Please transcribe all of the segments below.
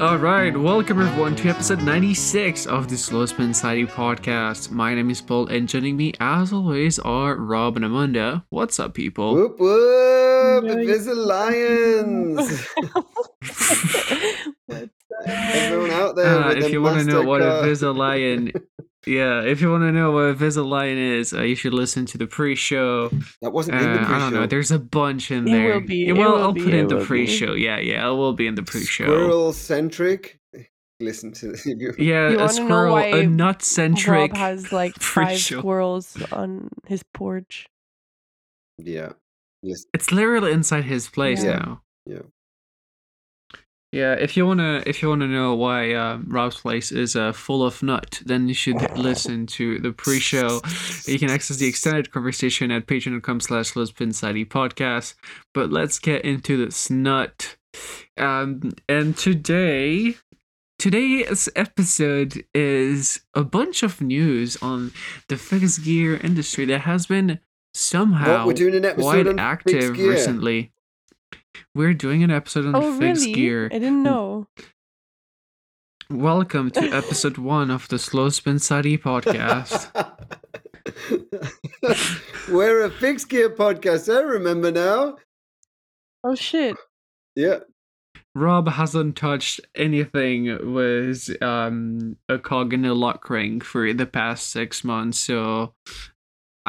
Alright, welcome everyone to episode 96 of the Slow Spin Society podcast. My name is Paul and joining me as always are Rob and Amanda. What's up, people? Whoop whoop! Invisible Lions! Everyone out there with if you want to know what a Invisible Lion is, you should listen to the pre-show. That wasn't in the pre-show. I don't know. There's a bunch in there. It will be. I'll put it in the pre-show. Yeah, it will be in the pre-show. Squirrel-centric. Listen to this. Yeah, you a squirrel, a nut-centric. Rob has like five squirrels on his porch. Yeah. Yes. It's literally inside his place now. Yeah. Yeah, if you wanna know why Rob's place is full of nut, then you should listen to the pre-show. You can access the extended conversation at patreon.com/slowspinsidepodcast. But let's get into this nut. And today's episode is a bunch of news on the fixed gear industry that has been somehow quite active recently. We're doing an episode on fixed gear. I didn't know. Welcome to episode 1 of the Slow Spin Society podcast. We're a fixed gear podcast, I remember now. Oh shit. Yeah. Rob hasn't touched anything with a cog in a lock ring for the past 6 months, so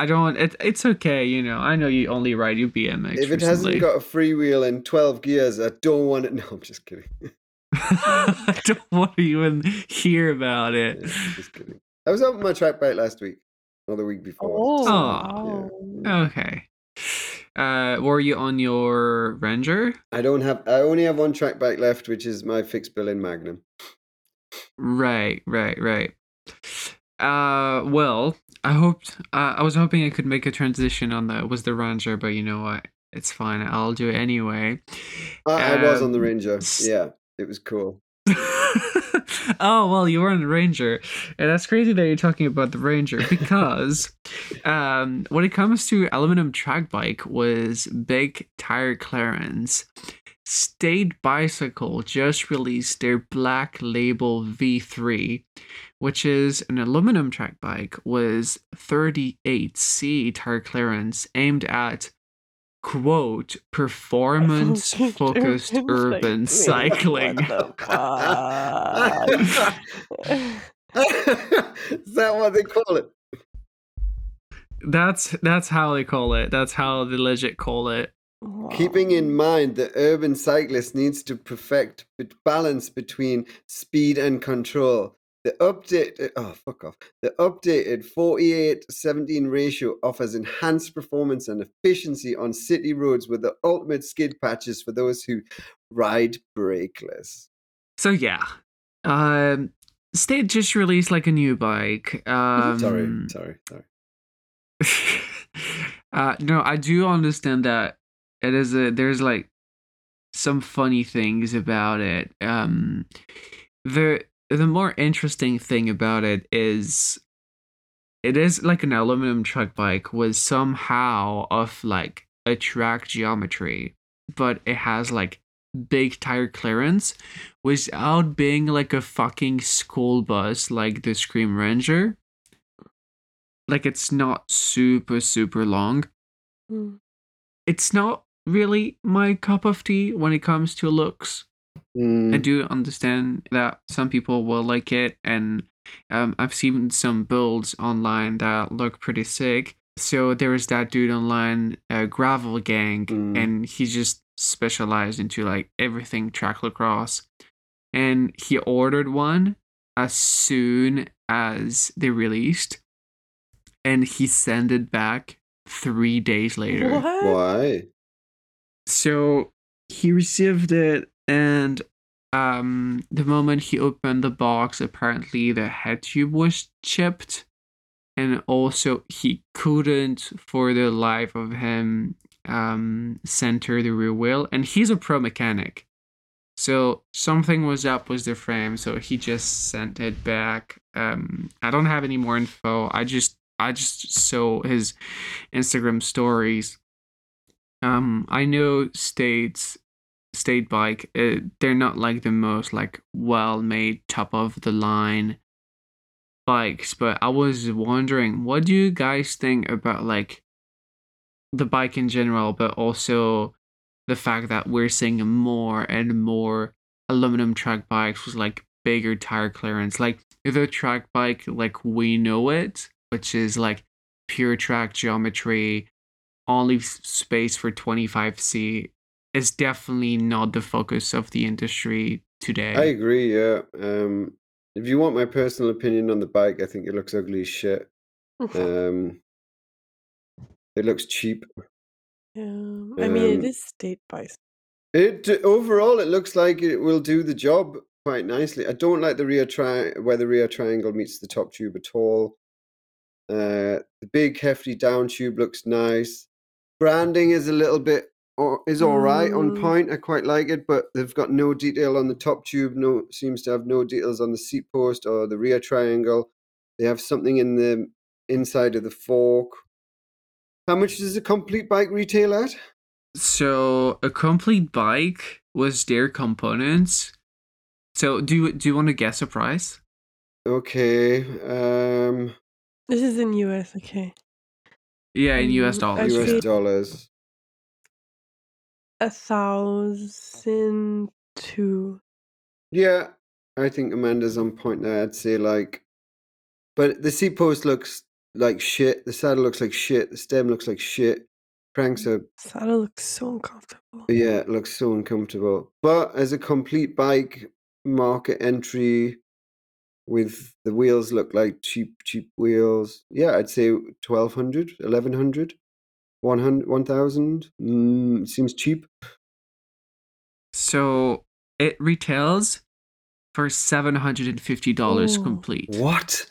it's okay, you know. I know you only ride your BMX if it recently. Hasn't got a freewheel and 12 gears, I don't want it. No, I'm just kidding. I don't want to even hear about it. Yeah, just kidding. I was on my track bike last week, or the week before. Yeah. Okay. Were you on your Ranger? I only have one track bike left, which is my fixed Berlin Magnum. Right. Well, I was hoping I could make a transition on that was the Ranger, but you know what? It's fine. I'll do it anyway. I was on the Ranger. Yeah, it was cool. Oh, well, you were on the Ranger. And that's crazy that you're talking about the Ranger because when it comes to aluminum track bike was big tire clearance. State Bicycle just released their Black Label V3, which is an aluminum track bike with 38C tire clearance aimed at, quote, performance-focused urban cycling. Is that what they call it? That's how they call it. That's how they legit call it. Wow. Keeping in mind the urban cyclist needs to perfect balance between speed and control. The updated 48-17 ratio offers enhanced performance and efficiency on city roads with the ultimate skid patches for those who ride brakeless. So yeah. State just released like a new bike. Sorry. No, I do understand that. There's like some funny things about it. The more interesting thing about it is like an aluminum track bike with somehow of like a track geometry, but it has like big tire clearance without being like a fucking school bus like the Scream Ranger. Like it's not super, super long. Mm. It's not really my cup of tea when it comes to looks. I do understand that some people will like it, and I've seen some builds online that look pretty sick. So there is that dude online, Gravel Gang, and he just specialized into like everything track lacrosse, and he ordered one as soon as they released, and he sent it back 3 days later. What? Why? So he received it, and the moment he opened the box, apparently the head tube was chipped, and also he couldn't, for the life of him, center the rear wheel. And he's a pro mechanic, so something was up with the frame. So he just sent it back I don't have any more info. I just saw his Instagram stories. I know State Bike, they're not like the most like well-made top of the line bikes, but I was wondering, what do you guys think about like the bike in general, but also the fact that we're seeing more and more aluminum track bikes with like bigger tire clearance, like the track bike like we know it, which is like pure track geometry, only space for 25C, is definitely not the focus of the industry today. I agree, yeah. If you want my personal opinion on the bike, I think it looks ugly as shit. It looks cheap. Yeah, I mean, it is State Bicycle. Overall, it looks like it will do the job quite nicely. I don't like the where the rear triangle meets the top tube at all. The big hefty down tube looks nice. Branding is a little bit is all right on point. I quite like it, but they've got no detail on the top tube. No, seems to have no details on the seat post or the rear triangle. They have something in the inside of the fork. How much does a complete bike retail at? So a complete bike was their components. So do you want to guess a price? Okay. This is in US, okay. Yeah, in US dollars. US dollars. 1,002. Yeah, I think Amanda's on point there. I'd say like, but the seat post looks like shit. The saddle looks like shit. The stem looks like shit. Cranks are. Saddle looks so uncomfortable. Yeah, it looks so uncomfortable. But as a complete bike market entry, with the wheels look like cheap wheels. Yeah, I'd say 1,200, 1,100, 1,000. Seems cheap. So it retails for $750 complete. What?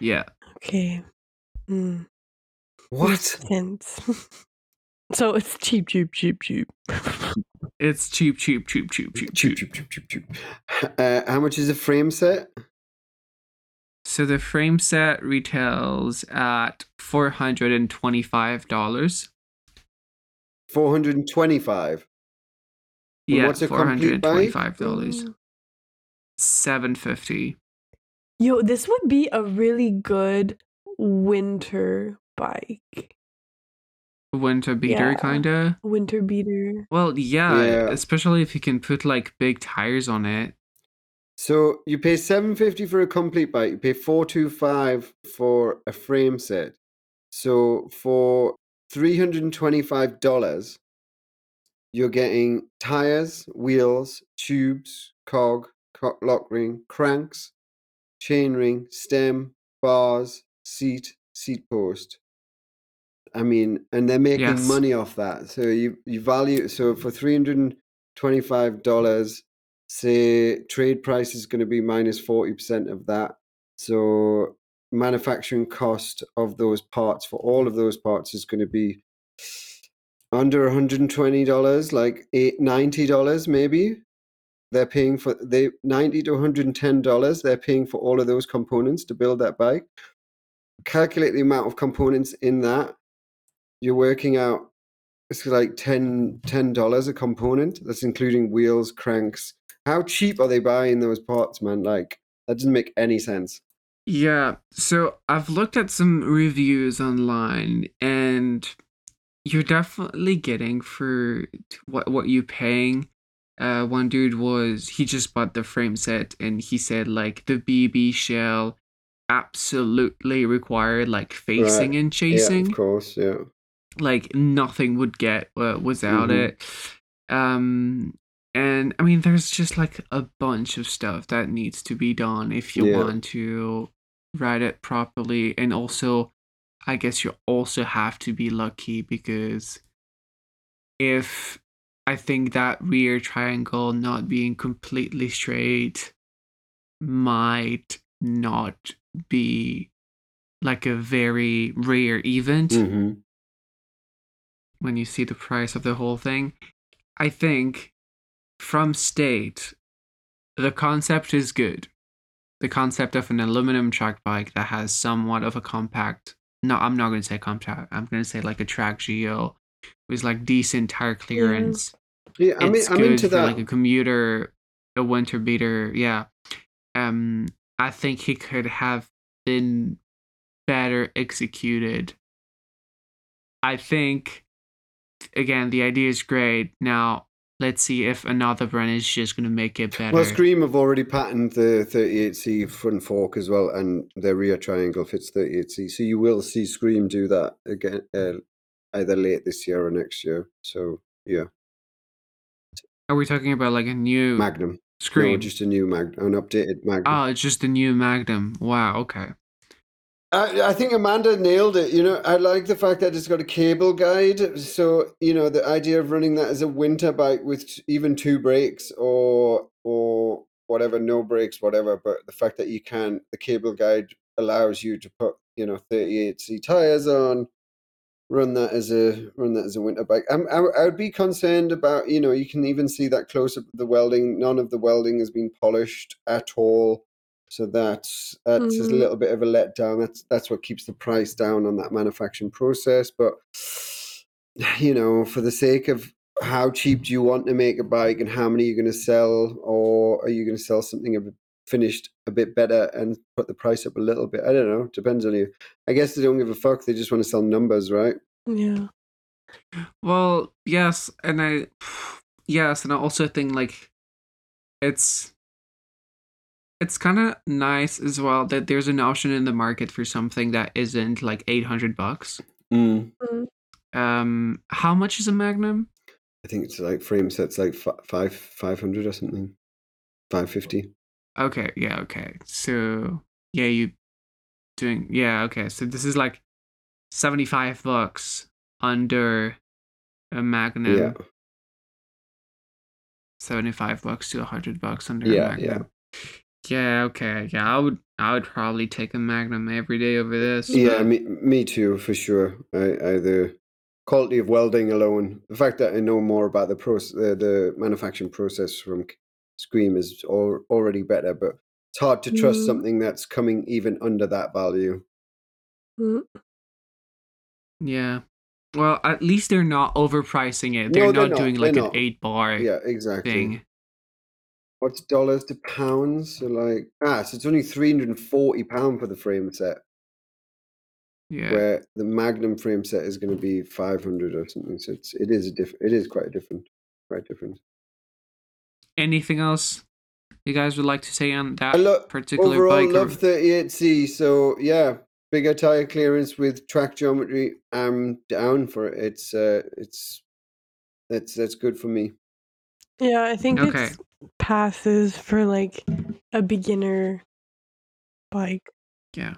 Yeah. Okay. What? So it's cheap. It's cheap. How much is a frame set? So the frame set retails at $425. 425. Yeah, what's a $425. $750. Yo, this would be a really good winter bike. Winter beater, yeah. Kinda. Winter beater. Well, yeah, especially if you can put like big tires on it. So you pay $750 for a complete bike. You pay $425 for a frame set. So for $325, you're getting tires, wheels, tubes, cog, lock ring, cranks, chain ring, stem, bars, seat post. I mean, and they're making money off that. So you value, so for $325, say trade price is going to be minus 40% of that. So manufacturing cost of those parts, for all of those parts, is going to be under $120, like $90 maybe. They're paying for $90 to $110. They're paying for all of those components to build that bike. Calculate the amount of components in that. You're working out it's like $10 a component. That's including wheels, cranks. How cheap are they buying those parts, man? Like, that doesn't make any sense. Yeah. So I've looked at some reviews online, and you're definitely getting for what you're paying. One dude he just bought the frame set, and he said like the BB shell absolutely required like facing and chasing. Yeah, of course, yeah. Like nothing would get without it. And I mean, there's just like a bunch of stuff that needs to be done if you want to ride it properly. And also, I guess you also have to be lucky, because if I think that rear triangle not being completely straight might not be like a very rare event. When you see the price of the whole thing, I think from State, the concept is good. the concept of an aluminum track bike that has somewhat of a compact, no, I'm not going to say compact, I'm going to say like a track geo with like decent tire clearance. Yeah, I mean, it's good into for that. Like a commuter, a winter beater. Yeah. I think he could have been better executed. I think, again, the idea is great. Now, let's see if another brand is just going to make it better. Well, Scream have already patented the 38C front fork as well, and their rear triangle fits 38C. So you will see Scream do that again, either late this year or next year. So, yeah. Are we talking about like a new Magnum? Scream? No, just a new Magnum, an updated Magnum. Oh, it's just a new Magnum. Wow, okay. I think Amanda nailed it. You know, I like the fact that it's got a cable guide. So, you know, the idea of running that as a winter bike with even two brakes or whatever, no brakes, whatever. But the fact that you can, the cable guide allows you to put, you know, 38C tires on, run that as a winter bike. I would be concerned about, you know, you can even see that close up the welding. None of the welding has been polished at all. So that's just a little bit of a letdown. That's what keeps the price down on that manufacturing process. But, you know, for the sake of how cheap do you want to make a bike and how many you're going to sell, or are you going to sell something finished a bit better and put the price up a little bit? I don't know. Depends on you. I guess they don't give a fuck. They just want to sell numbers, right? Yeah. Well, yes. And I also think like it's kind of nice as well that there's an option in the market for something that isn't like $800. Mm. How much is a Magnum? I think it's like frame sets like 500 or something, 550. Okay, yeah, okay. So yeah, okay. So this is like $75 under a Magnum. Yeah. $75 to $100 under a Magnum. Yeah. Yeah, okay. Yeah, I would probably take a Magnum every day over this. But... yeah, me too, for sure. The quality of welding alone, the fact that I know more about the process, the manufacturing process from Scream is already better, but it's hard to trust something that's coming even under that value. Yeah. Well, at least they're not overpricing it. They're not doing an 8-bar yeah, exactly. thing. What's dollars to pounds? So like, so it's only £340 for the frame set. Yeah. Where the Magnum frame set is going to be $500 or something. So it is quite different. Anything else you guys would like to say on that particular bike? I love 38C. So yeah, bigger tire clearance with track geometry. I'm down for it. That's good for me. Yeah, I think it passes for like a beginner bike. Yeah.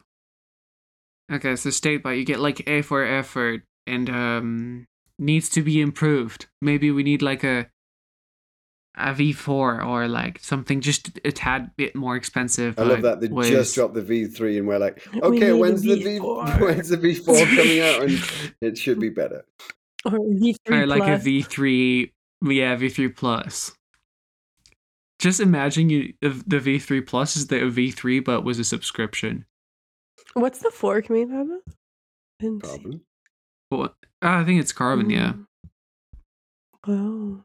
Okay, so state bike, you get like A for effort and needs to be improved. Maybe we need like a V4 or like something just a tad bit more expensive. I love that they just dropped the V3 and we're like, okay, when's the V4 coming out? And it should be better. Or V3 or like plus. A V3. Yeah, V3 Plus. Just imagine if the V3 Plus is the V3, but was a subscription. What's the fork made out of? Carbon. Well, I think it's carbon, yeah. Wow.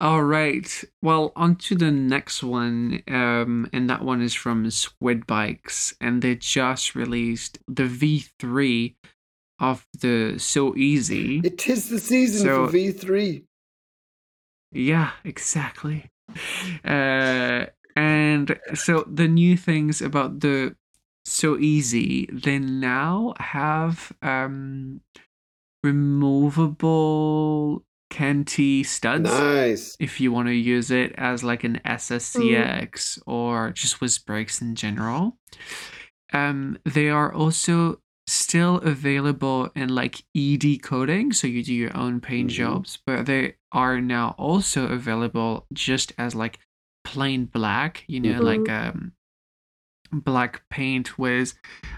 All right. Well, on to the next one. And that one is from Squid Bikes. And they just released the V3 of the So Easy. It is the season for V3. Yeah, exactly. And so the new things about the So Easy, they now have removable Kenti studs. Nice. If you want to use it as like an SSCX or just with brakes in general. They are also still available in like ED coating, so you do your own paint jobs, but they are now also available just as like plain black, you know, like black paint with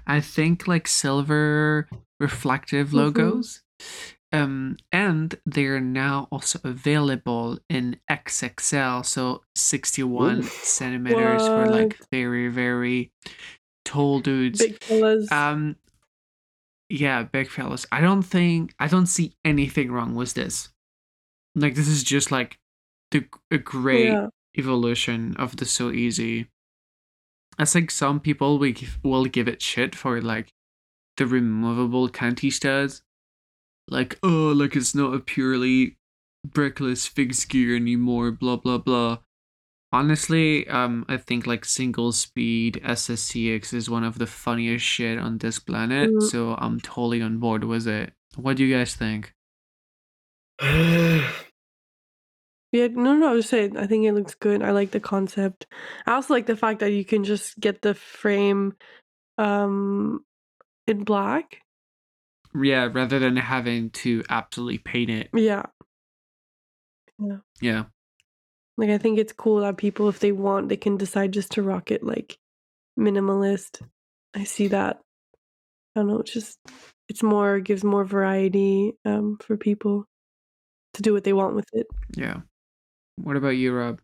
I think like silver reflective logos. And they're now also available in XXL, so 61 centimeters for like very, very tall dudes. Big fellas. Yeah, big fellas. I don't see anything wrong with this. Like, this is just like a great evolution of the So Easy. I think some people will give it shit for like the removable canty studs. Like, oh, like it's not a purely brickless fixed gear anymore, blah, blah, blah. Honestly, I think like single speed SSCX is one of the funniest shit on this planet. Mm-hmm. So I'm totally on board with it. What do you guys think? I was saying, I think it looks good. I like the concept. I also like the fact that you can just get the frame in black. Yeah, rather than having to absolutely paint it. Yeah. Like, I think it's cool that people, if they want, they can decide just to rock it, like, minimalist. I see that. I don't know, gives more variety for people to do what they want with it. Yeah. What about you, Rob?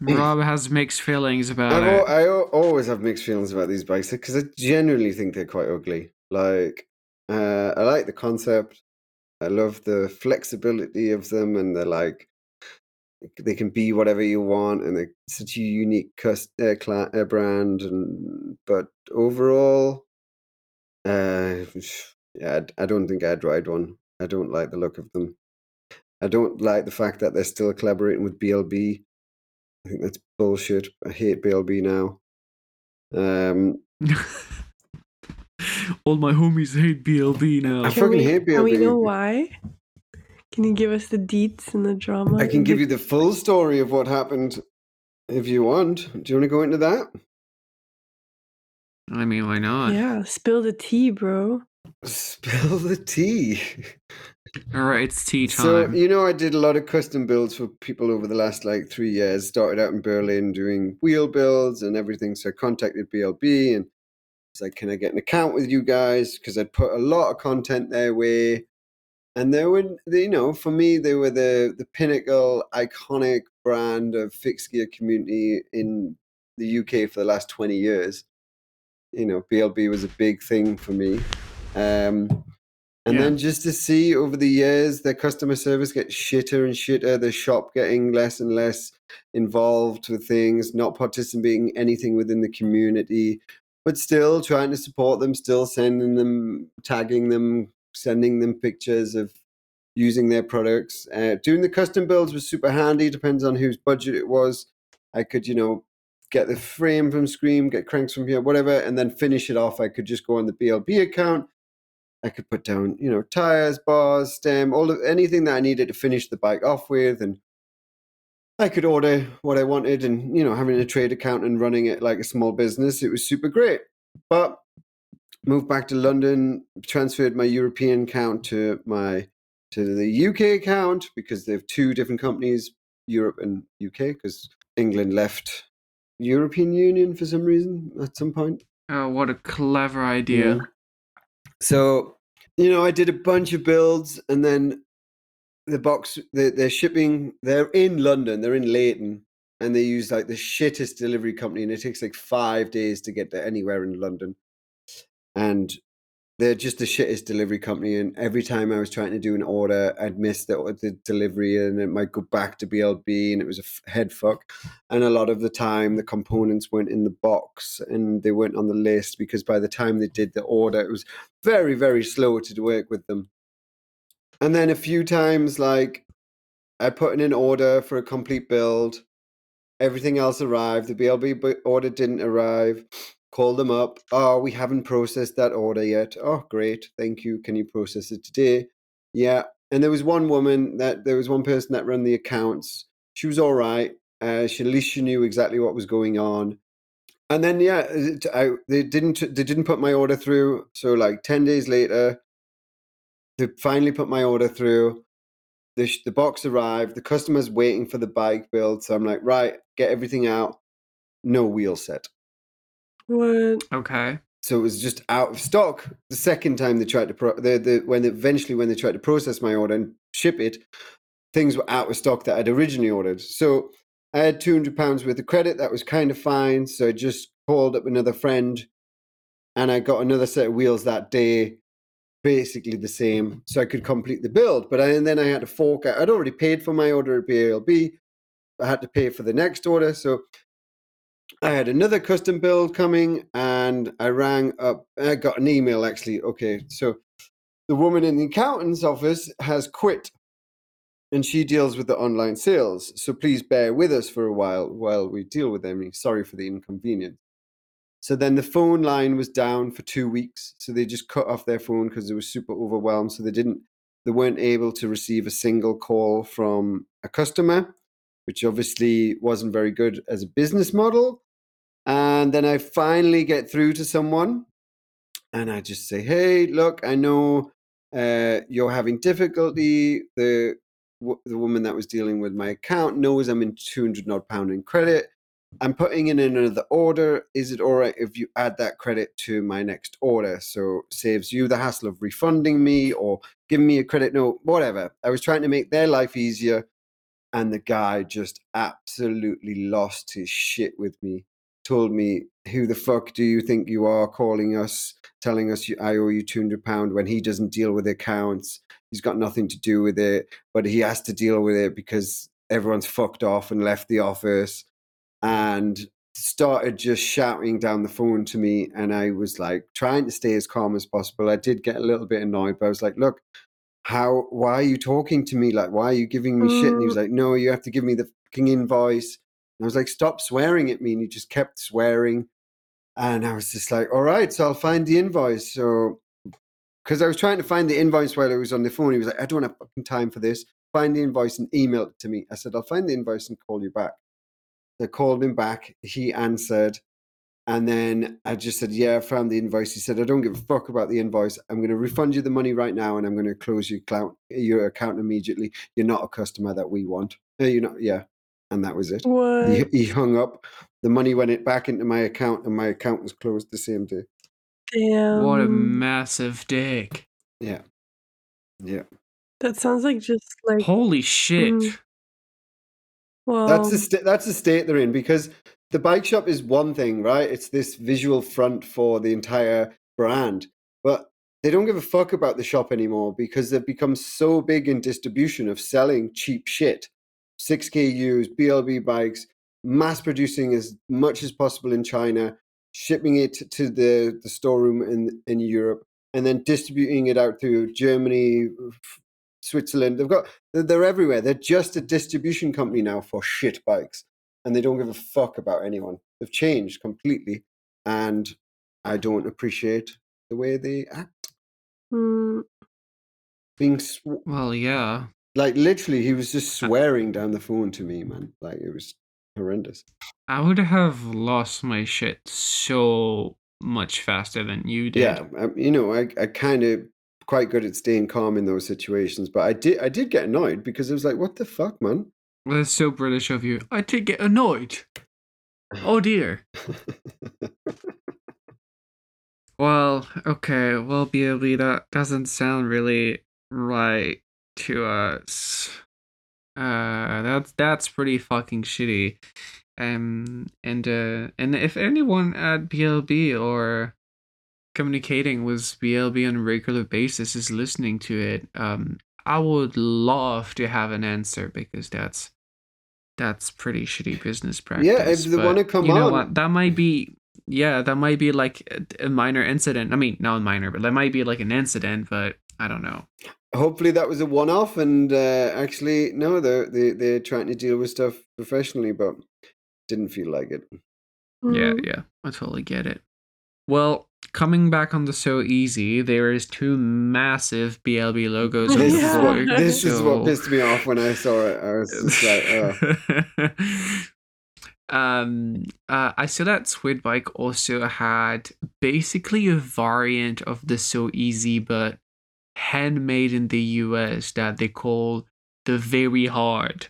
Rob has mixed feelings about it. I always have mixed feelings about these bikes because I genuinely think they're quite ugly. Like, I like the concept. I love the flexibility of them, and they're like, they can be whatever you want, and they're such a unique brand. But overall, I don't think I'd ride one. I don't like the look of them. I don't like the fact that they're still collaborating with BLB. I think that's bullshit. I hate BLB now. All my homies hate BLB now. I fucking hate BLB. And we know why. Can you give us the deets and the drama? I can give you the full story of what happened if you want. Do you want to go into that? I mean, why not? Yeah, spill the tea, bro. Spill the tea. All right, it's tea time. So, I did a lot of custom builds for people over the last, 3 years. Started out in Berlin doing wheel builds and everything. So I contacted BLB and was like, can I get an account with you guys? Because I'd put a lot of content their way. And they were, for me, they were the pinnacle, iconic brand of fixed gear community in the UK for the last 20 years. BLB was a big thing for me. Then just to see over the years, their customer service get shitter and shitter, the shop getting less and less involved with things, not participating in anything within the community, but still trying to support them, still sending them, tagging them, sending them pictures of using their products. Doing the custom builds was super handy. Depends on whose budget it was. I could, get the frame from Scream, get cranks from here, whatever, and then finish it off. I could just go on the BLB account. I could put down, tires, bars, stem, all of anything that I needed to finish the bike off with. And I could order what I wanted and, having a trade account and running it like a small business, it was super great. But moved back to London, transferred my European account to the UK account because they have two different companies, Europe and UK, because England left European Union for some reason at some point. Oh, what a clever idea. Yeah. So, I did a bunch of builds, and then they're shipping, they're in London, they're in Leighton, and they use the shittest delivery company, and it takes 5 days to get to anywhere in London. And they're just the shittest delivery company, and every time I was trying to do an order, I'd miss the delivery, and it might go back to BLB, and it was a head fuck. And a lot of the time, the components weren't in the box, and they weren't on the list, because by the time they did the order, it was very, very slow to work with them. And then a few times, I put in an order for a complete build, everything else arrived, the BLB order didn't arrive. Call them up. Oh, we haven't processed that order yet. Oh, great. Thank you. Can you process it today? Yeah. And there was one person that ran the accounts. She was all right. She at least she knew exactly what was going on. And then, they didn't put my order through. So 10 days later, they finally put my order through. The box arrived. The customer's waiting for the bike build. So I'm like, right, get everything out. No wheel set. What? Okay. So it was just out of stock the second time they tried to when they tried to process my order and ship it, things were out of stock that I'd originally ordered. So I had £200 worth of credit. That was kind of fine. So I just called up another friend and I got another set of wheels that day, basically the same, so I could complete the build. But then I had to fork out. I'd already paid for my order at BLB. I had to pay for the next order. So I had another custom build coming and I rang up. I got an email, actually. Okay, so the woman in the accountant's office has quit, and she deals with the online sales. So please bear with us for a while we deal with them. Sorry for the inconvenience. So then the phone line was down for 2 weeks. So they just cut off their phone because they were super overwhelmed. So they weren't able to receive a single call from a customer, which obviously wasn't very good as a business model. And then I finally get through to someone and I just say, hey, look, I know you're having difficulty. The woman that was dealing with my account knows I'm in £200 in credit. I'm putting in another order. Is it all right if you add that credit to my next order? So saves you the hassle of refunding me or giving me a credit note, whatever. I was trying to make their life easier. And the guy just absolutely lost his shit with me. Told me, who the fuck do you think you are calling us, telling us I owe you £200 when he doesn't deal with accounts? He's got nothing to do with it, but he has to deal with it because everyone's fucked off and left the office. And started just shouting down the phone to me. And I was like trying to stay as calm as possible. I did get a little bit annoyed, but I was like, look, why are you talking to me? Like, why are you giving me shit? And he was like, no, you have to give me the fucking invoice. And I was like, stop swearing at me. And he just kept swearing. And I was just like, all right, so I'll find the invoice. So, because I was trying to find the invoice while I was on the phone. He was like, I don't have fucking time for this. Find the invoice and email it to me. I said, I'll find the invoice and call you back. I called him back. He answered. And then I just said, yeah, I found the invoice. He said, I don't give a fuck about the invoice. I'm going to refund you the money right now. And I'm going to close your account immediately. You're not a customer that we want. Yeah. And that was it. What? He hung up. The money went back into my account and my account was closed the same day. Damn. What a massive dick. Yeah. Yeah. That sounds like just like... Holy shit. Mm. Well, that's the state they're in, because the bike shop is one thing, right? It's this visual front for the entire brand, but they don't give a fuck about the shop anymore because they've become so big in distribution of selling cheap shit, 6KUs, BLB bikes, mass producing as much as possible in China, shipping it to the storeroom in Europe, and then distributing it out through Germany, Switzerland. They're everywhere. They're just a distribution company now for shit bikes, and they don't give a fuck about anyone. They've changed completely, and I don't appreciate the way they act. Well, yeah. Like, literally, he was just swearing down the phone to me, man. Like, it was horrendous. I would have lost my shit so much faster than you did. Yeah, I kind of... quite good at staying calm in those situations, but I did get annoyed because I was like, what the fuck, man? Well, that's so British of you. I did get annoyed. Oh dear. Well, okay, well, BLB, that doesn't sound really right to us. That's pretty fucking shitty. And if anyone at BLB or communicating with BLB on a regular basis is listening to it, I would love to have an answer, because that's pretty shitty business practice. Yeah, if they want to come on, what? that might be like a minor incident. I mean, not minor, but that might be like an incident. But I don't know. Hopefully, that was a one-off, and actually, no, they're trying to deal with stuff professionally, but didn't feel like it. Yeah, I totally get it. Well, coming back on the So Easy, there is two massive BLB logos. This is what pissed me off when I saw it. I was just like, oh. I saw that Squid Bike also had basically a variant of the So Easy, but handmade in the US, that they call the Very Hard.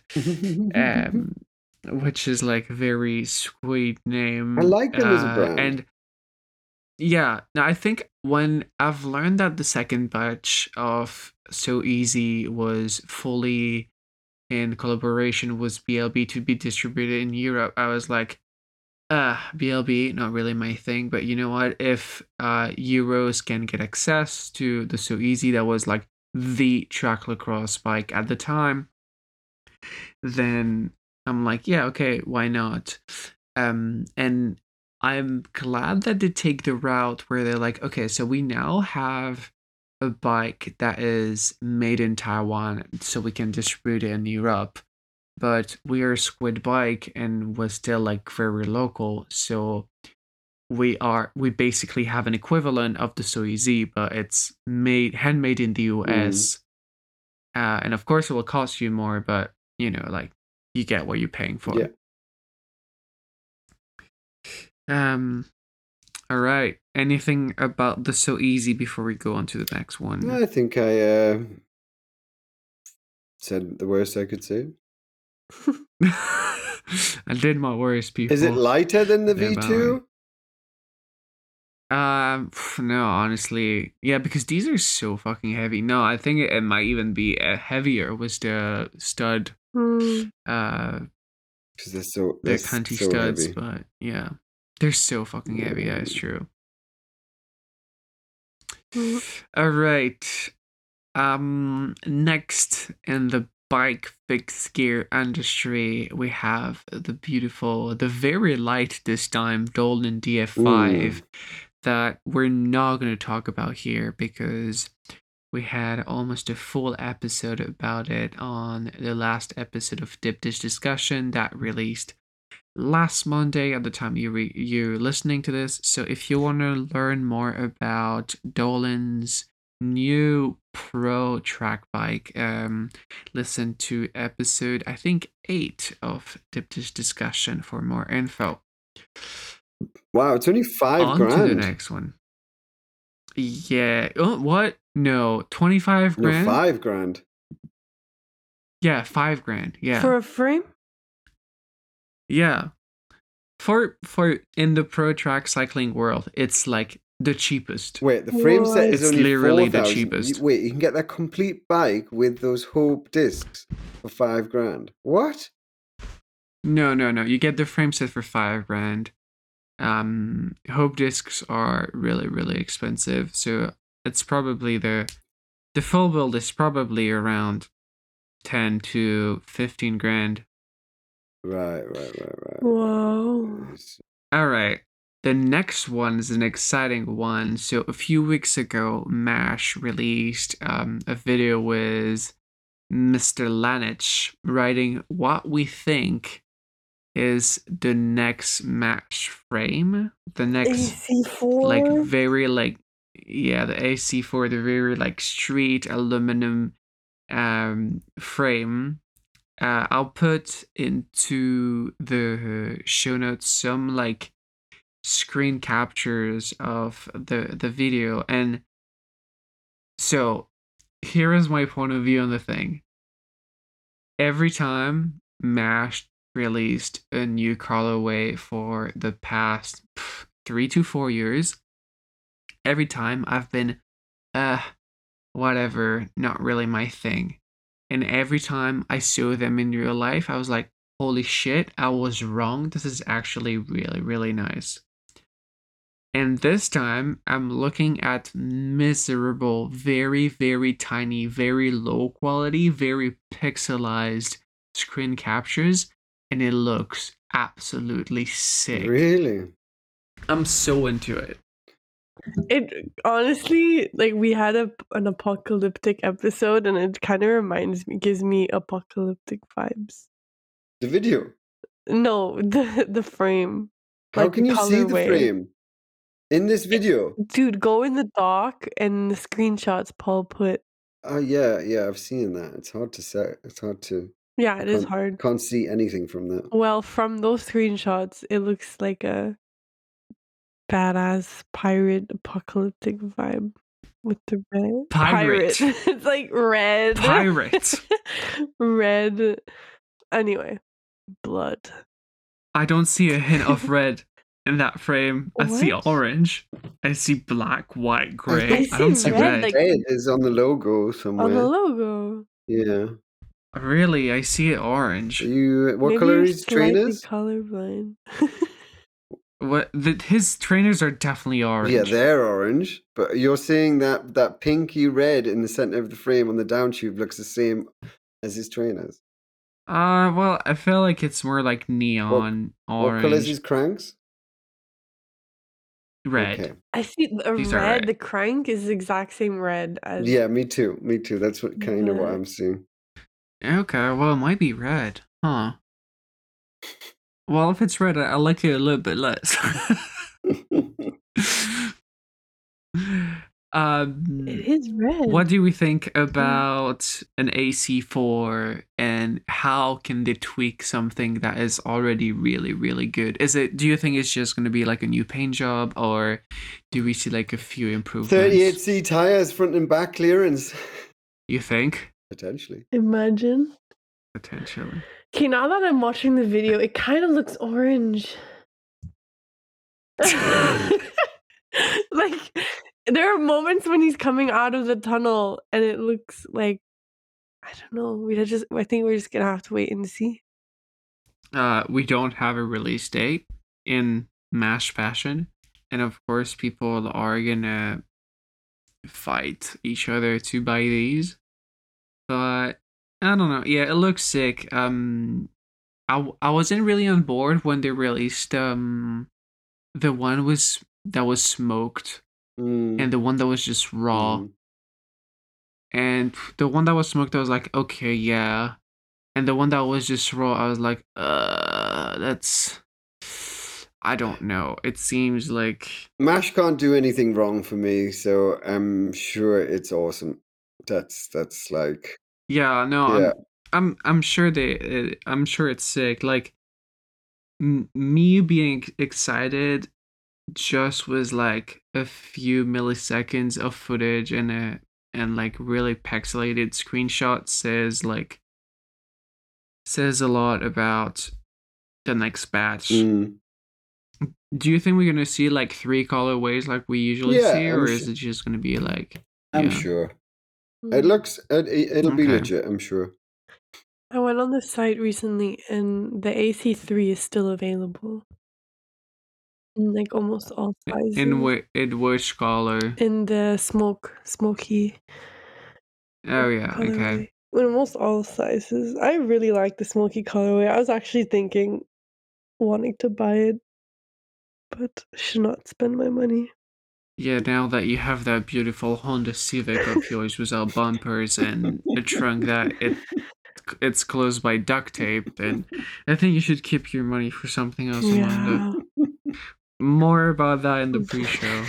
Which is like a very sweet name. I like them as a brand. And Yeah, no, I think when I've learned that the second batch of So Easy was fully in collaboration with BLB to be distributed in Europe, I was like, BLB, not really my thing, but you know what? If Euros can get access to the So Easy, that was like the track lacrosse bike at the time, then I'm like, yeah, okay, why not? And I'm glad that they take the route where they're like, okay, so we now have a bike that is made in Taiwan, so we can distribute it in Europe, but we are a Squid Bike and we're still like very local, so we basically have an equivalent of the So Easy, but it's handmade in the US. And of course it will cost you more, but you know, like, you get what you're paying for. Yeah. All right. Anything about the So Easy before we go on to the next one? I think I said the worst I could say. I did my worst, people. Is it lighter than the V2? No, honestly. Yeah, because these are so fucking heavy. No, I think it might even be heavier with the stud. Because they're cunty so studs, heavy. But yeah. They're so fucking heavy, that is true. All right. Next in the bike fix gear industry, we have the beautiful, the very light this time, Dolan DF5 that we're not going to talk about here because we had almost a full episode about it on the last episode of Dip Dish Discussion that released last Monday at the time you're listening to this. So if you want to learn more about Dolan's new pro track bike, listen to episode, I think, 8 of Dip Dish Discussion for more info. Wow, it's only $5,000. On to the next one. Yeah. Oh, what? No, 25 grand. No, $5,000. Yeah, $5,000. Yeah. For a frame? Yeah. For in the pro track cycling world, it's like the cheapest. Wait, the frame set is only literally 4,000. The cheapest. Wait, you can get that complete bike with those Hope discs for $5,000. What? No. You get the frame set for $5,000. Hope discs are really, really expensive. So it's probably the full build is probably around 10 to 15 grand. Right. Whoa. All right. The next one is an exciting one. So a few weeks ago, MASH released a video with Mr. Lanich riding what we think is the next MASH frame, the next AC4, the AC4, the very like street aluminum frame. I'll put into the show notes some like screen captures of the video. And so here is my point of view on the thing. Every time MASH released a new colorway for the past 3 to 4 years, every time I've been whatever, not really my thing. And every time I saw them in real life, I was like, holy shit, I was wrong. This is actually really, really nice. And this time, I'm looking at miserable, very, very tiny, very low quality, very pixelized screen captures. And it looks absolutely sick. Really? I'm so into it. It honestly, like, we had an apocalyptic episode, and it kind of gives me apocalyptic vibes. The video? No, the frame. How can you see the frame in this video? Dude, go in the doc and the screenshots Paul put. Oh yeah, I've seen that. It's hard to say. It's hard to. Yeah, it is hard. Can't see anything from that. Well, from those screenshots, it looks like a badass pirate apocalyptic vibe with the red pirate. It's like red pirate. Red. Anyway, blood. I don't see a hint of red. in that frame. What? I see orange. I see black, white, grey. I don't see red. Like... Red is on the logo somewhere. On the logo. Yeah. Really? I see it orange. What color is trainers? Colorblind. His trainers are definitely orange. Yeah, they're orange. But you're seeing that pinky red in the center of the frame on the down tube looks the same as his trainers. Well, I feel like it's more like neon orange. What color is his cranks? Red. Okay. I see red. The crank is the exact same red as. Yeah, me too. That's what kind of what I'm seeing. Okay, well, it might be red, huh? Well, if it's red, I like it a little bit less. It is red. What do we think about an AC4 and how can they tweak something that is already really, really good? Do you think it's just going to be like a new paint job, or do we see like a few improvements? 38C tires, front and back clearance. You think? Potentially. Imagine. Potentially. Okay, now that I'm watching the video, it kind of looks orange. Like, there are moments when he's coming out of the tunnel and it looks like, I don't know. I think we're just gonna have to wait and see. We don't have a release date in MASH fashion, and of course people are gonna fight each other to buy these. But I don't know. Yeah, it looks sick. I wasn't really on board when they released the one that was smoked. And the one that was just raw. And the one that was smoked, I was like, okay, yeah. And the one that was just raw, I was like, I don't know. It seems like MASH can't do anything wrong for me, so I'm sure it's awesome. That's like, yeah, no, yeah. I'm sure it's sick. Like, me being excited just was like a few milliseconds of footage and like really pixelated screenshots says a lot about the next batch. Do you think we're gonna see like three colorways like we usually see, or is it just gonna be like? I'm sure. It looks. It'll be legit. I'm sure. I went on the site recently, and the AC3 is still available. In like almost all sizes. In which color? In the smoky. Oh yeah, colorway. Okay. In almost all sizes. I really like the smoky colorway. I was actually thinking, wanting to buy it, but should not spend my money. Yeah, now that you have that beautiful Honda Civic of yours with our bumpers and a trunk that it's closed by duct tape, then I think you should keep your money for something else. Yeah. Amanda. More about that in the pre-show.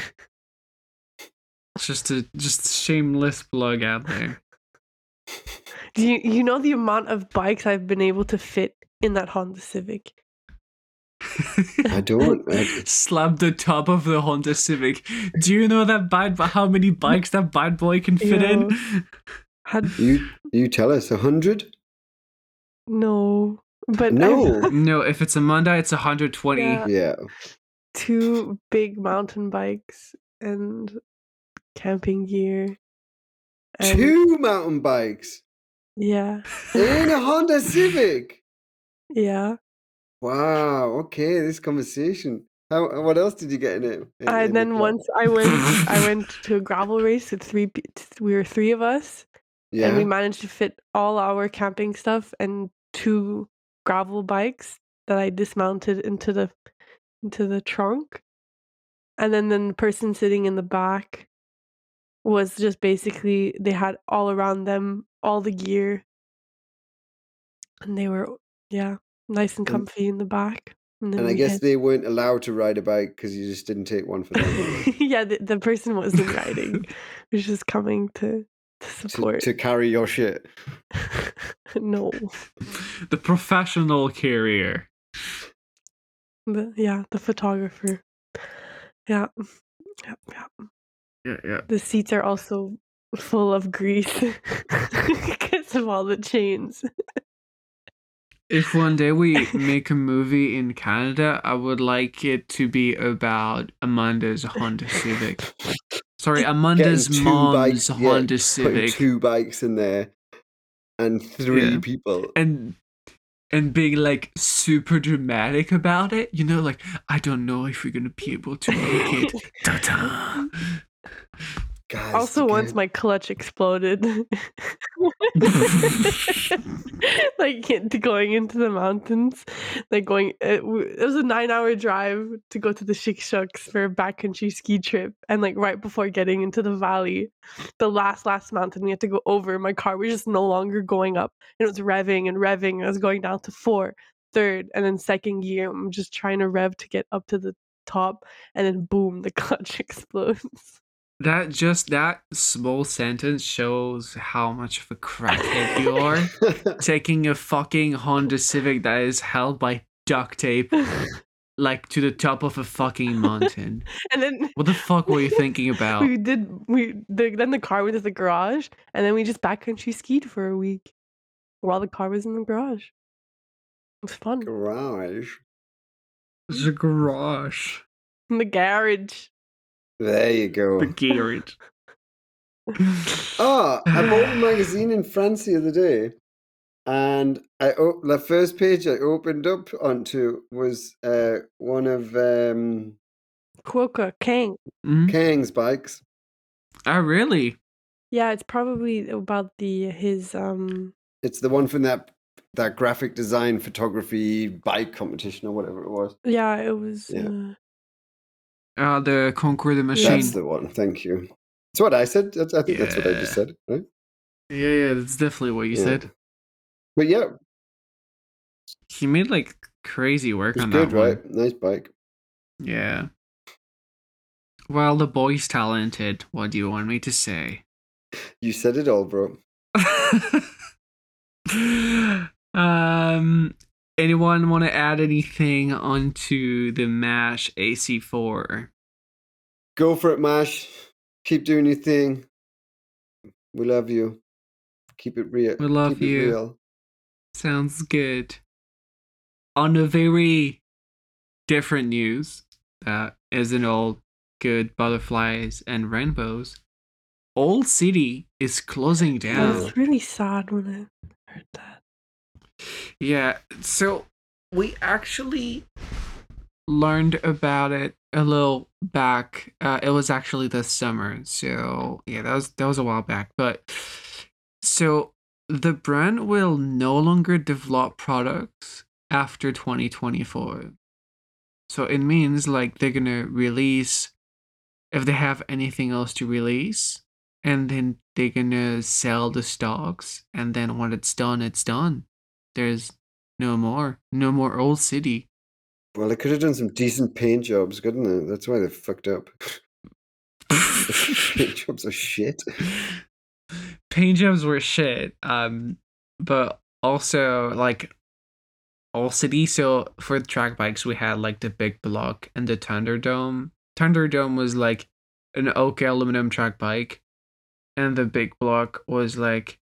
It's just a shameless plug out there. Do you know the amount of bikes I've been able to fit in that Honda Civic? I don't. Slap the top of the Honda Civic. Do you know that how many bikes that bad boy can fit in? You tell us. 100? No. But no. If it's a Monday, it's 120. Yeah. Two big mountain bikes and camping gear. And... Two mountain bikes. Yeah. In a Honda Civic. Yeah. Wow. Okay. This conversation. What else did you get in it? And then once I went to a gravel race with three. We were three of us. Yeah. And we managed to fit all our camping stuff and two gravel bikes that I dismounted into the trunk, and then the person sitting in the back was just basically, they had all around them all the gear, and they were nice and comfy in the back. And I guess they weren't allowed to ride a bike because you just didn't take one for them. Yeah, the person wasn't riding, was just coming to support to carry your shit. No, the professional carrier. The photographer. Yeah. The seats are also full of grease because of all the chains. If one day we make a movie in Canada, I would like it to be about Amanda's Honda Civic. Sorry, Amanda's mom's Honda Civic. Two bikes in there and three people. And being like super dramatic about it, you know, like, I don't know if we're gonna be able to make it. Ta-da! Guys, also, once my clutch exploded, like going into the mountains, like it was a 9-hour drive to go to the Shikshaks for a backcountry ski trip, and like right before getting into the valley, the last mountain we had to go over, my car was just no longer going up, and it was revving. I was going down to 4rd, 3rd, and then 2nd gear. I'm just trying to rev to get up to the top, and then boom, the clutch explodes. That small sentence shows how much of a crackhead you are. Taking a fucking Honda Civic that is held by duct tape, like to the top of a fucking mountain. And then what the fuck were you thinking about? Then the car went to the garage, and then we just backcountry skied for a week while the car was in the garage. It was fun. The garage. There you go. The garage. I bought a magazine in France the other day, and the first page I opened up onto was one of Quokka Kang. Mm-hmm. Kang's bikes. Oh, really? Yeah, it's probably about his. It's the one from that graphic design photography bike competition or whatever it was. Yeah, it was. Yeah. The Conquer the Machine. That's the one. Thank you. That's what I said. I think that's what I just said, right? Yeah, that's definitely what you said. But yeah, he made like crazy work on that. Good, right? Nice bike. Yeah. Well, the boy's talented. What do you want me to say? You said it all, bro. Anyone want to add anything onto the MASH AC4? Go for it, MASH. Keep doing your thing. We love you. Keep it real. We love you. Real. Sounds good. On a very different news, isn't all good butterflies and rainbows, Old City is closing down. I was really sad when I heard that. Yeah, so we actually learned about it a little back. It was actually this summer, so yeah, that was a while back. But so the brand will no longer develop products after 2024. So it means like they're gonna release if they have anything else to release, and then they're gonna sell the stocks, and then when it's done, it's done. There's no more Old City. Well, they could have done some decent paint jobs, couldn't they? That's why they fucked up. Paint jobs are shit. Paint jobs were shit. But also like Old City. So for track bikes, we had like the Big Block and the Thunderdome. Thunderdome was like an oak aluminum track bike, and the Big Block was like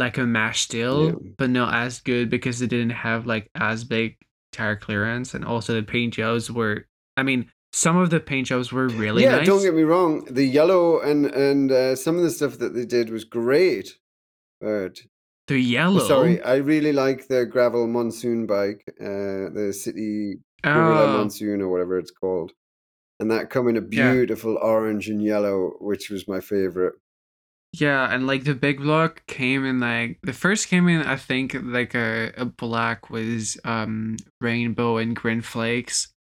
a MASH still, but not as good because they didn't have like as big tire clearance, and also the paint jobs were. I mean, some of the paint jobs were really nice. Yeah, don't get me wrong. The yellow and some of the stuff that they did was great. But the yellow. Sorry, I really like the Gravel Monsoon bike, the City Gorilla Monsoon or whatever it's called, and that come in a beautiful orange and yellow, which was my favorite. Yeah, and like the Big Block came in like the first came in, I think, like a black with rainbow and green flakes,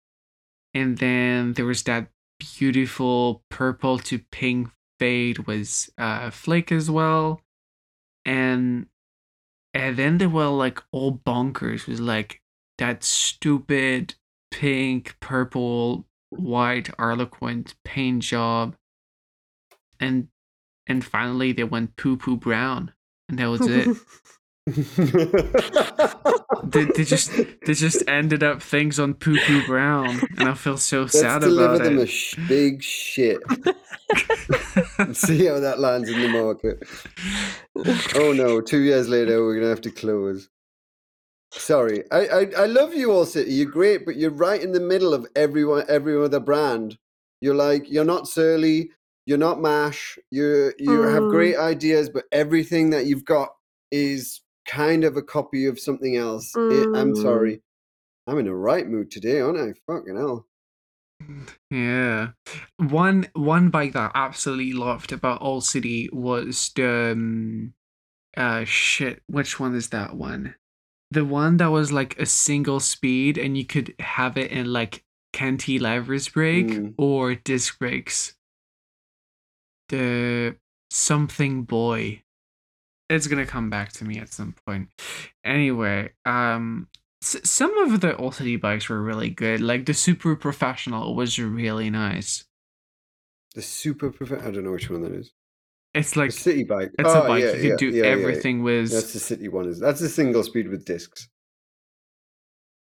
and then there was that beautiful purple to pink fade with flake as well, and then they were like all bonkers with like that stupid pink, purple, white Arlequin paint job, and finally, they went poo-poo brown, and that was it. they just ended up things on poo-poo brown, and I feel so sad about it. Let's deliver them a big shit. And see how that lands in the market. Oh no, 2 years later, we're going to have to close. Sorry, I love you, Old City. You're great, but you're right in the middle of every other brand. You're like, you're not surly, you're not MASH. You have great ideas, but everything that you've got is kind of a copy of something else. I'm sorry. I'm in the right mood today, aren't I? Fucking hell. Yeah. One bike that I absolutely loved about Old City was the shit. Which one is that one? The one that was like a single speed and you could have it in like cantilevers brake or disc brakes. The something boy. It's gonna come back to me at some point. Anyway, some of the Old City bikes were really good. Like the Super Professional was really nice. The Super Professional? I don't know which one that is. It's like a city bike. It's a bike you could do everything with. That's the city one. That's a single speed with discs.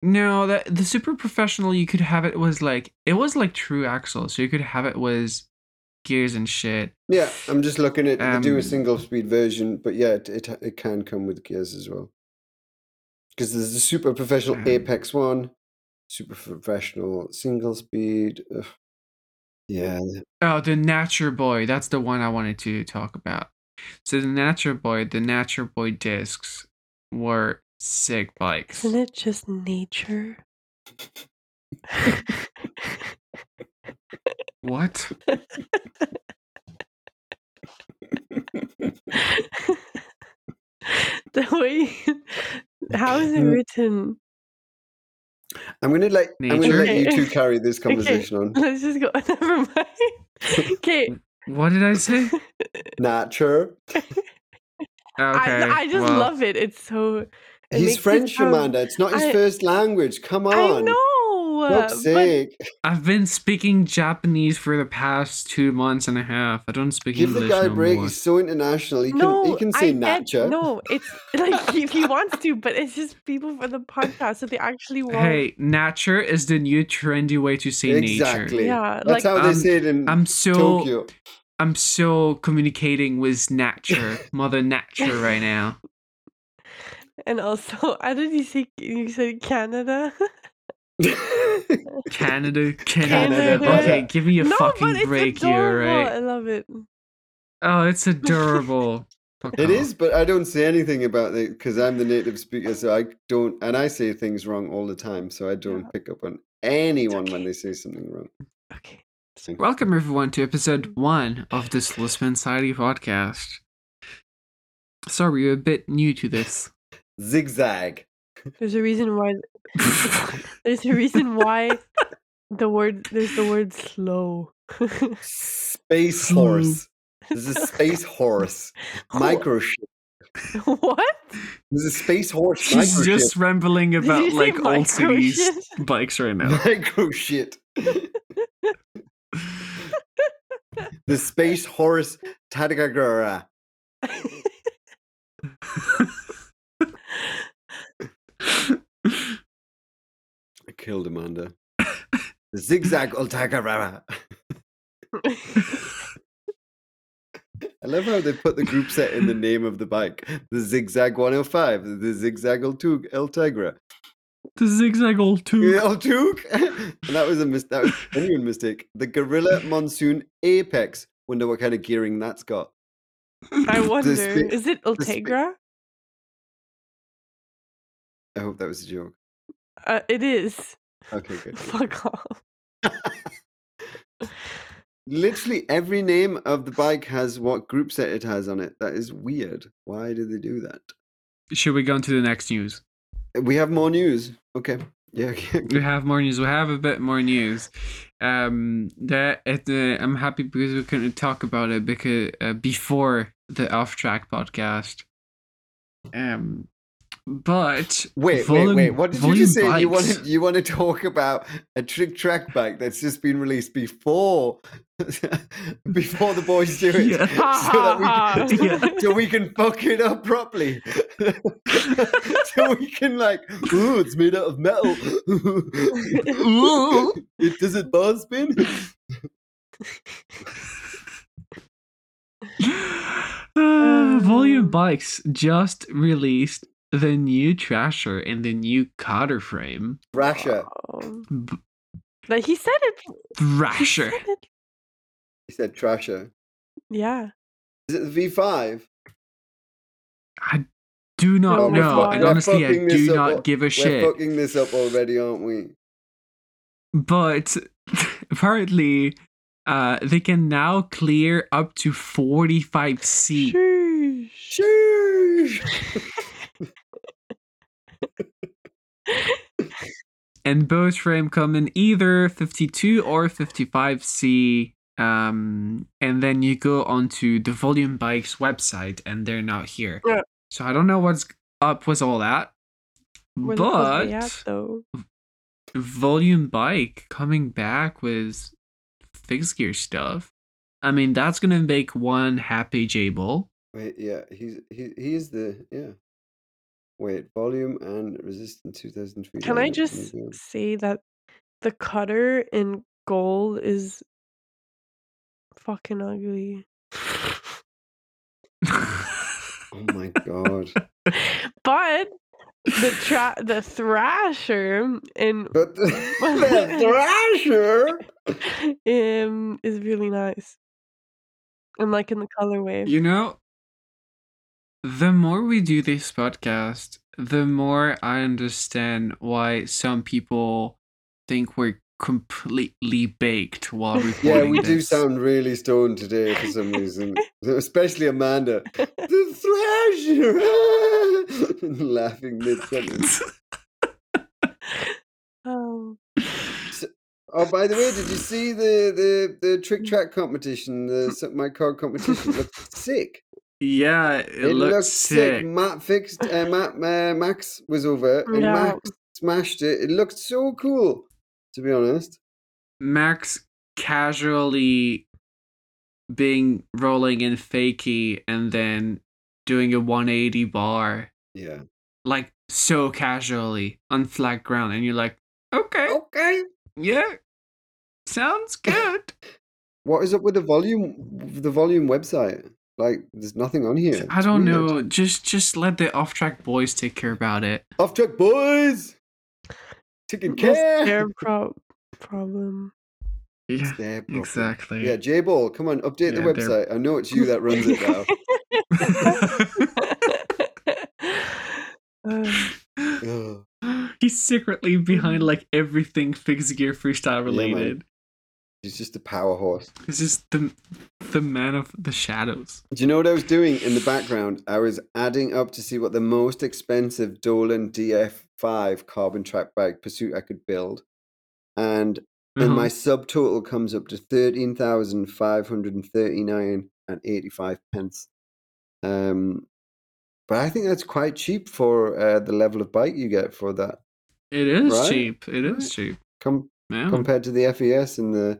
No, the Super Professional, you could have it was like, it was like true axle, so you could have it was gears and shit. Yeah, I'm just looking at they do a single speed version, but yeah, it can come with gears as well. Because there's the Super Professional Apex one, Super Professional single speed. Ugh. Yeah. Oh, the Nature Boy. That's the one I wanted to talk about. So the Nature Boy discs were sick bikes. Isn't it just nature? What? The way. How is it written? I'm gonna let you two carry this conversation on. Let's just go. Never mind. Okay. What did I say? Nature. Okay. I just love it. It's so. He's French, Amanda. It's not his first language. Come on. I know. God's sake. I've been speaking Japanese for the past 2 months and a half. I don't speak English. Give the guy a break. He's so international. He can say nature. No, it's like if he wants to, but it's just people for the podcast, so they actually want. Hey, nature is the new trendy way to say nature. Exactly. Yeah, that's like, how they say it in Tokyo. I'm so communicating with nature, Mother Nature, right now. And also, I don't you said Canada. Canada. Okay, give me a fucking break here, right? I love it. Oh, it's adorable. It is, but I don't say anything about it because I'm the native speaker, so I don't, and I say things wrong all the time, so I don't pick up on anyone when they say something wrong. Okay. Welcome everyone to episode 1 of the Slow Spin Society podcast. Sorry, you're a bit new to this. Zigzag. There's a reason why there's the word slow. Space horse. There's a space horse. Microchip. What? There's a space horse. She's just rambling about like Old City's bikes right now. Microchip. The space horse Tadagagura. I killed Amanda. The Zigzag Altagarara. I love how they put the group set in the name of the bike. The Zigzag 105, the Zigzag Altagra. The Zigzag Altug. And that was a genuine mistake. The Gorilla Monsoon Apex. Wonder what kind of gearing that's got. I wonder. Is it Altagra? I hope that was a joke. It is. Okay, good. Fuck off. Literally every name of the bike has what group set it has on it. That is weird. Why do they do that? Should we go on to the next news? We have more news. Okay. Yeah. We have more news. We have a bit more news. I'm happy because we couldn't talk about it because before the Off Track podcast. But wait! What did you just say? Bikes. You want to talk about a track bike that's just been released before the boys do it, so we can fuck it up properly, so we can like, ooh, it's made out of metal. Ooh, it does it bar spin. Volume Bikes just released the new Thrasher and the new Cotter frame. Thrasher. But he said it. Thrasher. He said Thrasher. Yeah. Is it the V5? I do not know. And honestly, I do not give a shit. We're fucking this up already, aren't we? But apparently, they can now clear up to 45 seats. Sheesh. And both frame come in either 52 or 55C. And then you go onto the Volume Bikes website, and they're not here. Yeah. So I don't know what's up with all that. We're but at, Volume Bike coming back with fixed gear stuff. I mean, that's gonna make one happy J-Bull. Wait, yeah, he's the Wait, Volume and Resistance 2003. Can I just say that the Cotter in gold is fucking ugly. Oh my god. But the Thrasher in Thrasher is really nice. I'm liking the colorway. You know, the more we do this podcast, the more I understand why some people think we're completely baked while recording. Yeah, we do sound really stoned today for some reason. Especially Amanda. The Thrasher! Laughing mid-sentence. Oh, by the way, did you see the trick track competition? My car competition looked sick. Yeah, it looked sick. Max was over and Max smashed it. It looked so cool, to be honest. Max casually being rolling in fakie and then doing a 180 bar. Yeah. Like, so casually on flat ground. And you're like, okay. Okay. Yeah. Sounds good. What is up with the volume website? Like, there's nothing on here. I don't know. Just let the Off Track boys take care about it. Off Track boys taking care. Their problem. Yeah, it's their problem. Exactly. Yeah, J Ball, come on, update the website. I know it's you that runs it now. He's secretly behind like everything fixed gear freestyle related. Yeah, he's just a power horse. He's just the man of the shadows. Do you know what I was doing in the background? I was adding up to see what the most expensive Dolan DF5 carbon track bike Pursuit I could build. And my subtotal comes up to 13,539.85 pence. But I think that's quite cheap for the level of bike you get for that. It is cheap. It is cheap. Compared to the FES and the...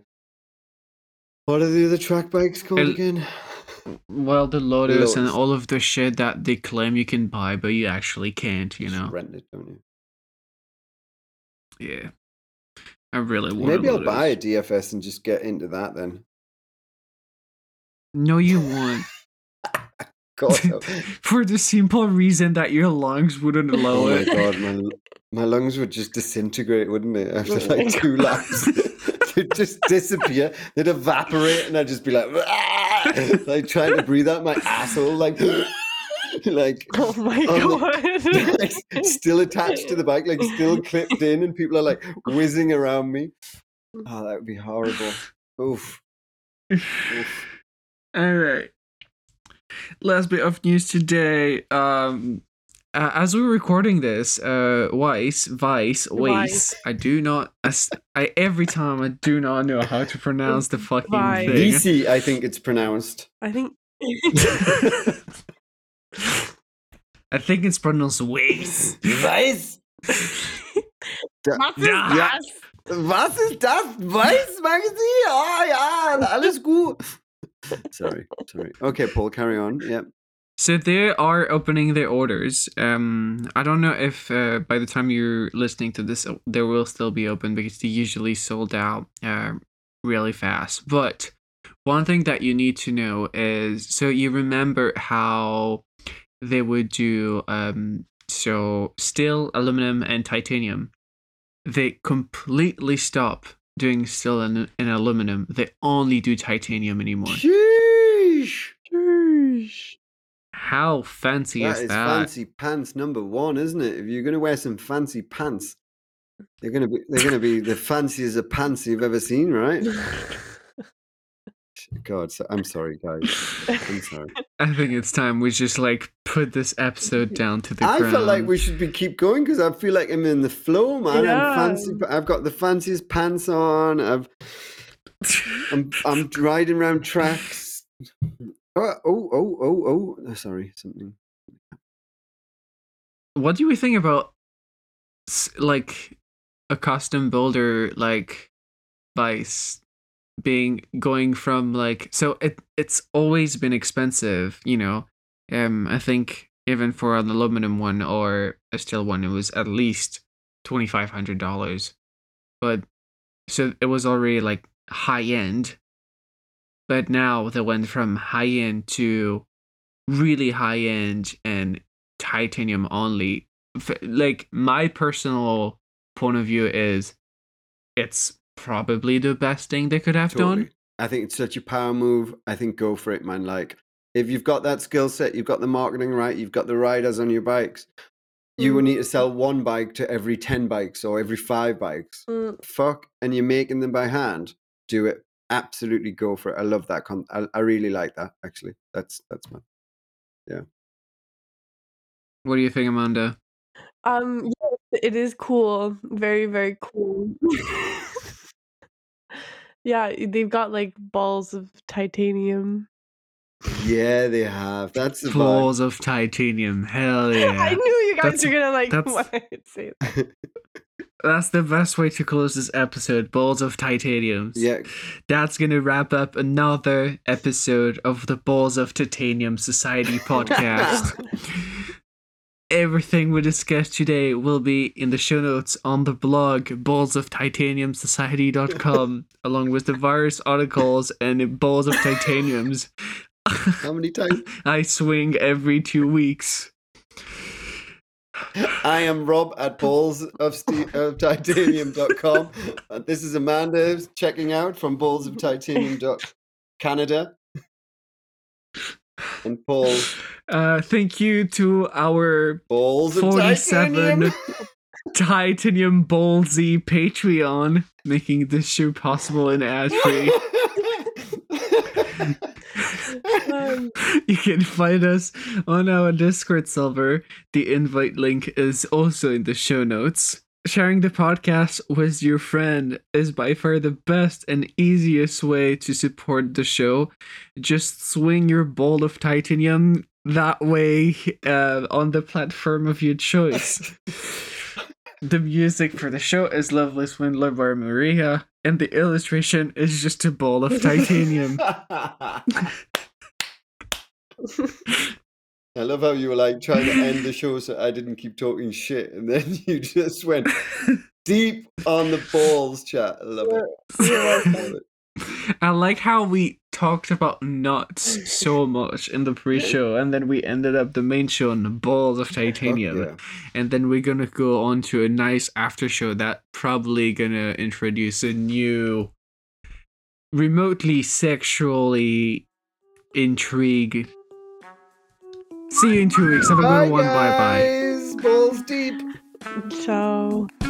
What are the other track bikes called again? Well, the Lotus and all of the shit that they claim you can buy, but you actually can't, you know? Just rent it, don't you? Yeah. I really want to. Maybe I'll buy a DFS and just get into that then. No, you won't. God. For the simple reason that your lungs wouldn't allow it. Oh my god, my lungs would just disintegrate, wouldn't it? After like 2 laps. They'd just disappear. They'd evaporate, and I'd just be like, like trying to breathe out my asshole, like, like. Oh my god! Like, still attached to the bike, like still clipped in, and people are like whizzing around me. Oh, that would be horrible. Oof. Oof. All right. Last bit of news today. As we're recording this, Weiss. Every time I do not know how to pronounce the fucking Weiss thing. DC, I think it's pronounced. I think it's pronounced Weiss. Weiss? Was ist das? Weiss Magazine? Oh ja, alles gut. Sorry. Okay, Paul, carry on. Yeah. So they are opening their orders. I don't know if by the time you're listening to this, they will still be open because they usually sold out really fast. But one thing that you need to know is, so you remember how they would do so steel, aluminum and titanium, they completely stop doing steel and aluminum. They only do titanium anymore. Sheesh. How fancy is that? That is fancy pants number one, isn't it? If you're going to wear some fancy pants, they're going to be the fanciest of pants you've ever seen, right? God, I'm sorry, guys. I'm sorry. I think it's time we just put this episode down to the ground. I feel like we should keep going because I feel like I'm in the flow, man. Yeah. I've got the fanciest pants on. I'm riding around tracks. Oh! Sorry, something. What do we think about a custom builder Weiss? Going from so it's always been expensive, I think even for an aluminum one or a steel one it was at least $2,500, but so it was already high end, but now they went from high end to really high end and titanium only. My personal point of view is it's probably the best thing they could have done. I think it's such a power move. I think go for it, man. If you've got that skill set, you've got the marketing right, you've got the riders on your bikes, you will need to sell one bike to every 10 bikes or every 5 bikes. And you're making them by hand. Do it. Absolutely go for it. I love that. I really like that, actually. That's my... Yeah. What do you think, Amanda? Yeah, it is cool. Very, very cool. Yeah, they've got balls of titanium. Yeah, they have. That's the balls of titanium. Hell yeah! I knew you guys were gonna say that. That's the best way to close this episode. Balls of titanium. Yeah. That's gonna wrap up another episode of the Balls of Titanium Society podcast. Everything we discussed today will be in the show notes on the blog, ballsoftitaniumsociety.com, along with the various articles and balls of titaniums. How many times? I swing every 2 weeks. I am Rob at ballsoftitanium.com. This is Amanda checking out from ballsoftitanium.canada. And Paul. Thank you to our balls 47 titanium ballsy Patreon, making this show possible in ad-free. You can find us on our Discord server. The invite link is also in the show notes. Sharing the podcast with your friend is by far the best and easiest way to support the show. Just swing your ball of titanium that way on the platform of your choice. The music for the show is Lovely Swindler by Maria, and the illustration is just a ball of titanium. I love how you were trying to end the show so I didn't keep talking shit, and then you just went deep on the balls, chat. I love it. I like how we talked about nuts so much in the pre-show, and then we ended up the main show on the balls of titanium. Oh, yeah. And then we're gonna go on to a nice after show that probably gonna introduce a new remotely sexually intrigue. See you in 2 weeks. Have a good one. Bye bye. Balls deep. Ciao.